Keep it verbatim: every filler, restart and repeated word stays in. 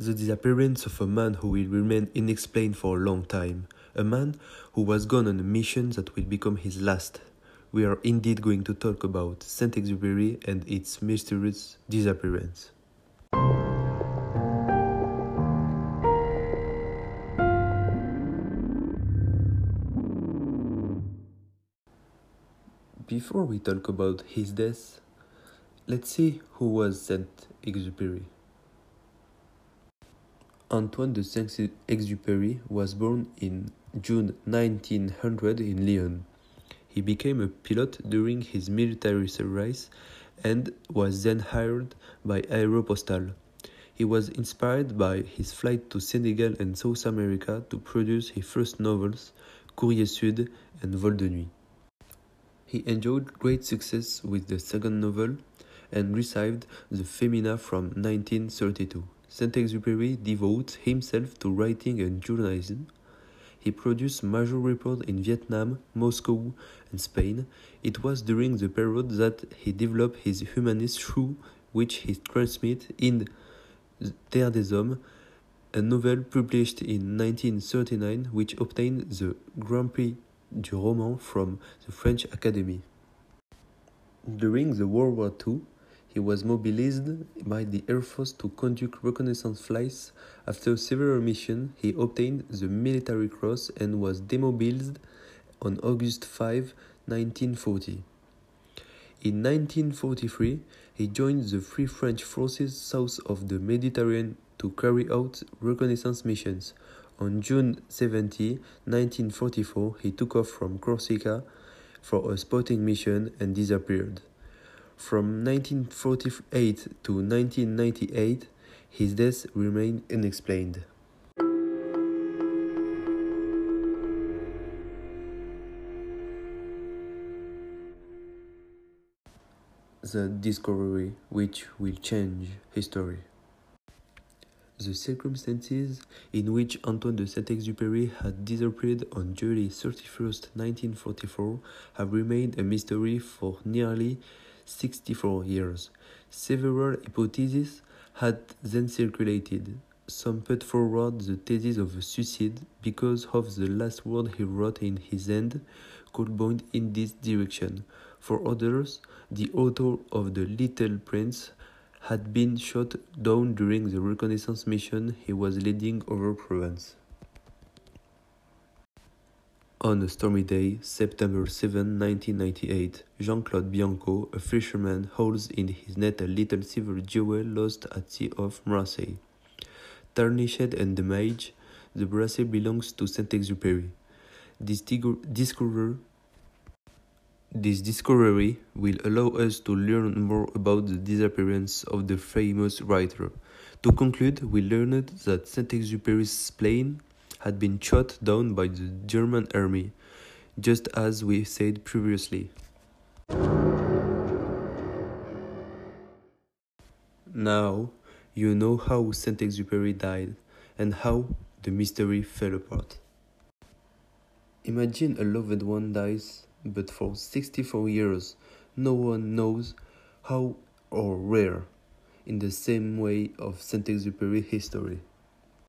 The disappearance of a man who will remain unexplained for a long time, a man who was gone on a mission that will become his last. We are indeed going to talk about Saint-Exupéry and its mysterious disappearance. Before we talk about his death, let's see who was Saint-Exupéry. Antoine de Saint-Exupéry was born in June nineteen hundred in Lyon. He became a pilot during his military service and was then hired by Aéropostale. He was inspired by his flight to Senegal and South America to produce his first novels, Courrier Sud and Vol de Nuit. He enjoyed great success with the second novel and received the Femina from nineteen thirty-two. Saint-Exupéry devotes himself to writing and journalism. He produced major reports in Vietnam, Moscow, and Spain. It was during the period that he developed his humanist through which he transmits in Terre des Hommes, a novel published in nineteen thirty-nine which obtained the Grand Prix du Roman from the French Academy. During the World War Two, he was mobilized by the Air Force to conduct reconnaissance flights. After several missions, he obtained the Military Cross and was demobilized on August fifth, nineteen forty. In nineteen forty-three, he joined the Free French forces south of the Mediterranean to carry out reconnaissance missions. On June seventeenth, nineteen forty-four, he took off from Corsica for a spotting mission and disappeared. From nineteen forty-eight to nineteen ninety-eight, his death remained unexplained. The discovery which will change history. The circumstances in which Antoine de Saint-Exupéry had disappeared on July thirty-first, nineteen forty-four, have remained a mystery for nearly sixty-four years. Several hypotheses had then circulated. Some put forward the thesis of a suicide because of the last word he wrote in his hand could point in this direction. For others, the author of The Little Prince had been shot down during the reconnaissance mission he was leading over Provence. On a stormy day, September seventh, nineteen ninety-eight, Jean-Claude Bianco, a fisherman, holds in his net a little silver jewel lost at sea off Marseille. Tarnished and damaged, the bracelet belongs to Saint-Exupéry. This, discover- this discovery will allow us to learn more about the disappearance of the famous writer. To conclude, we learned that Saint-Exupéry's plane had been shot down by the German army, just as we said previously. Now, you know how Saint-Exupéry died and how the mystery fell apart. Imagine a loved one dies, but for sixty-four years, no one knows how or where, in the same way of Saint-Exupéry history.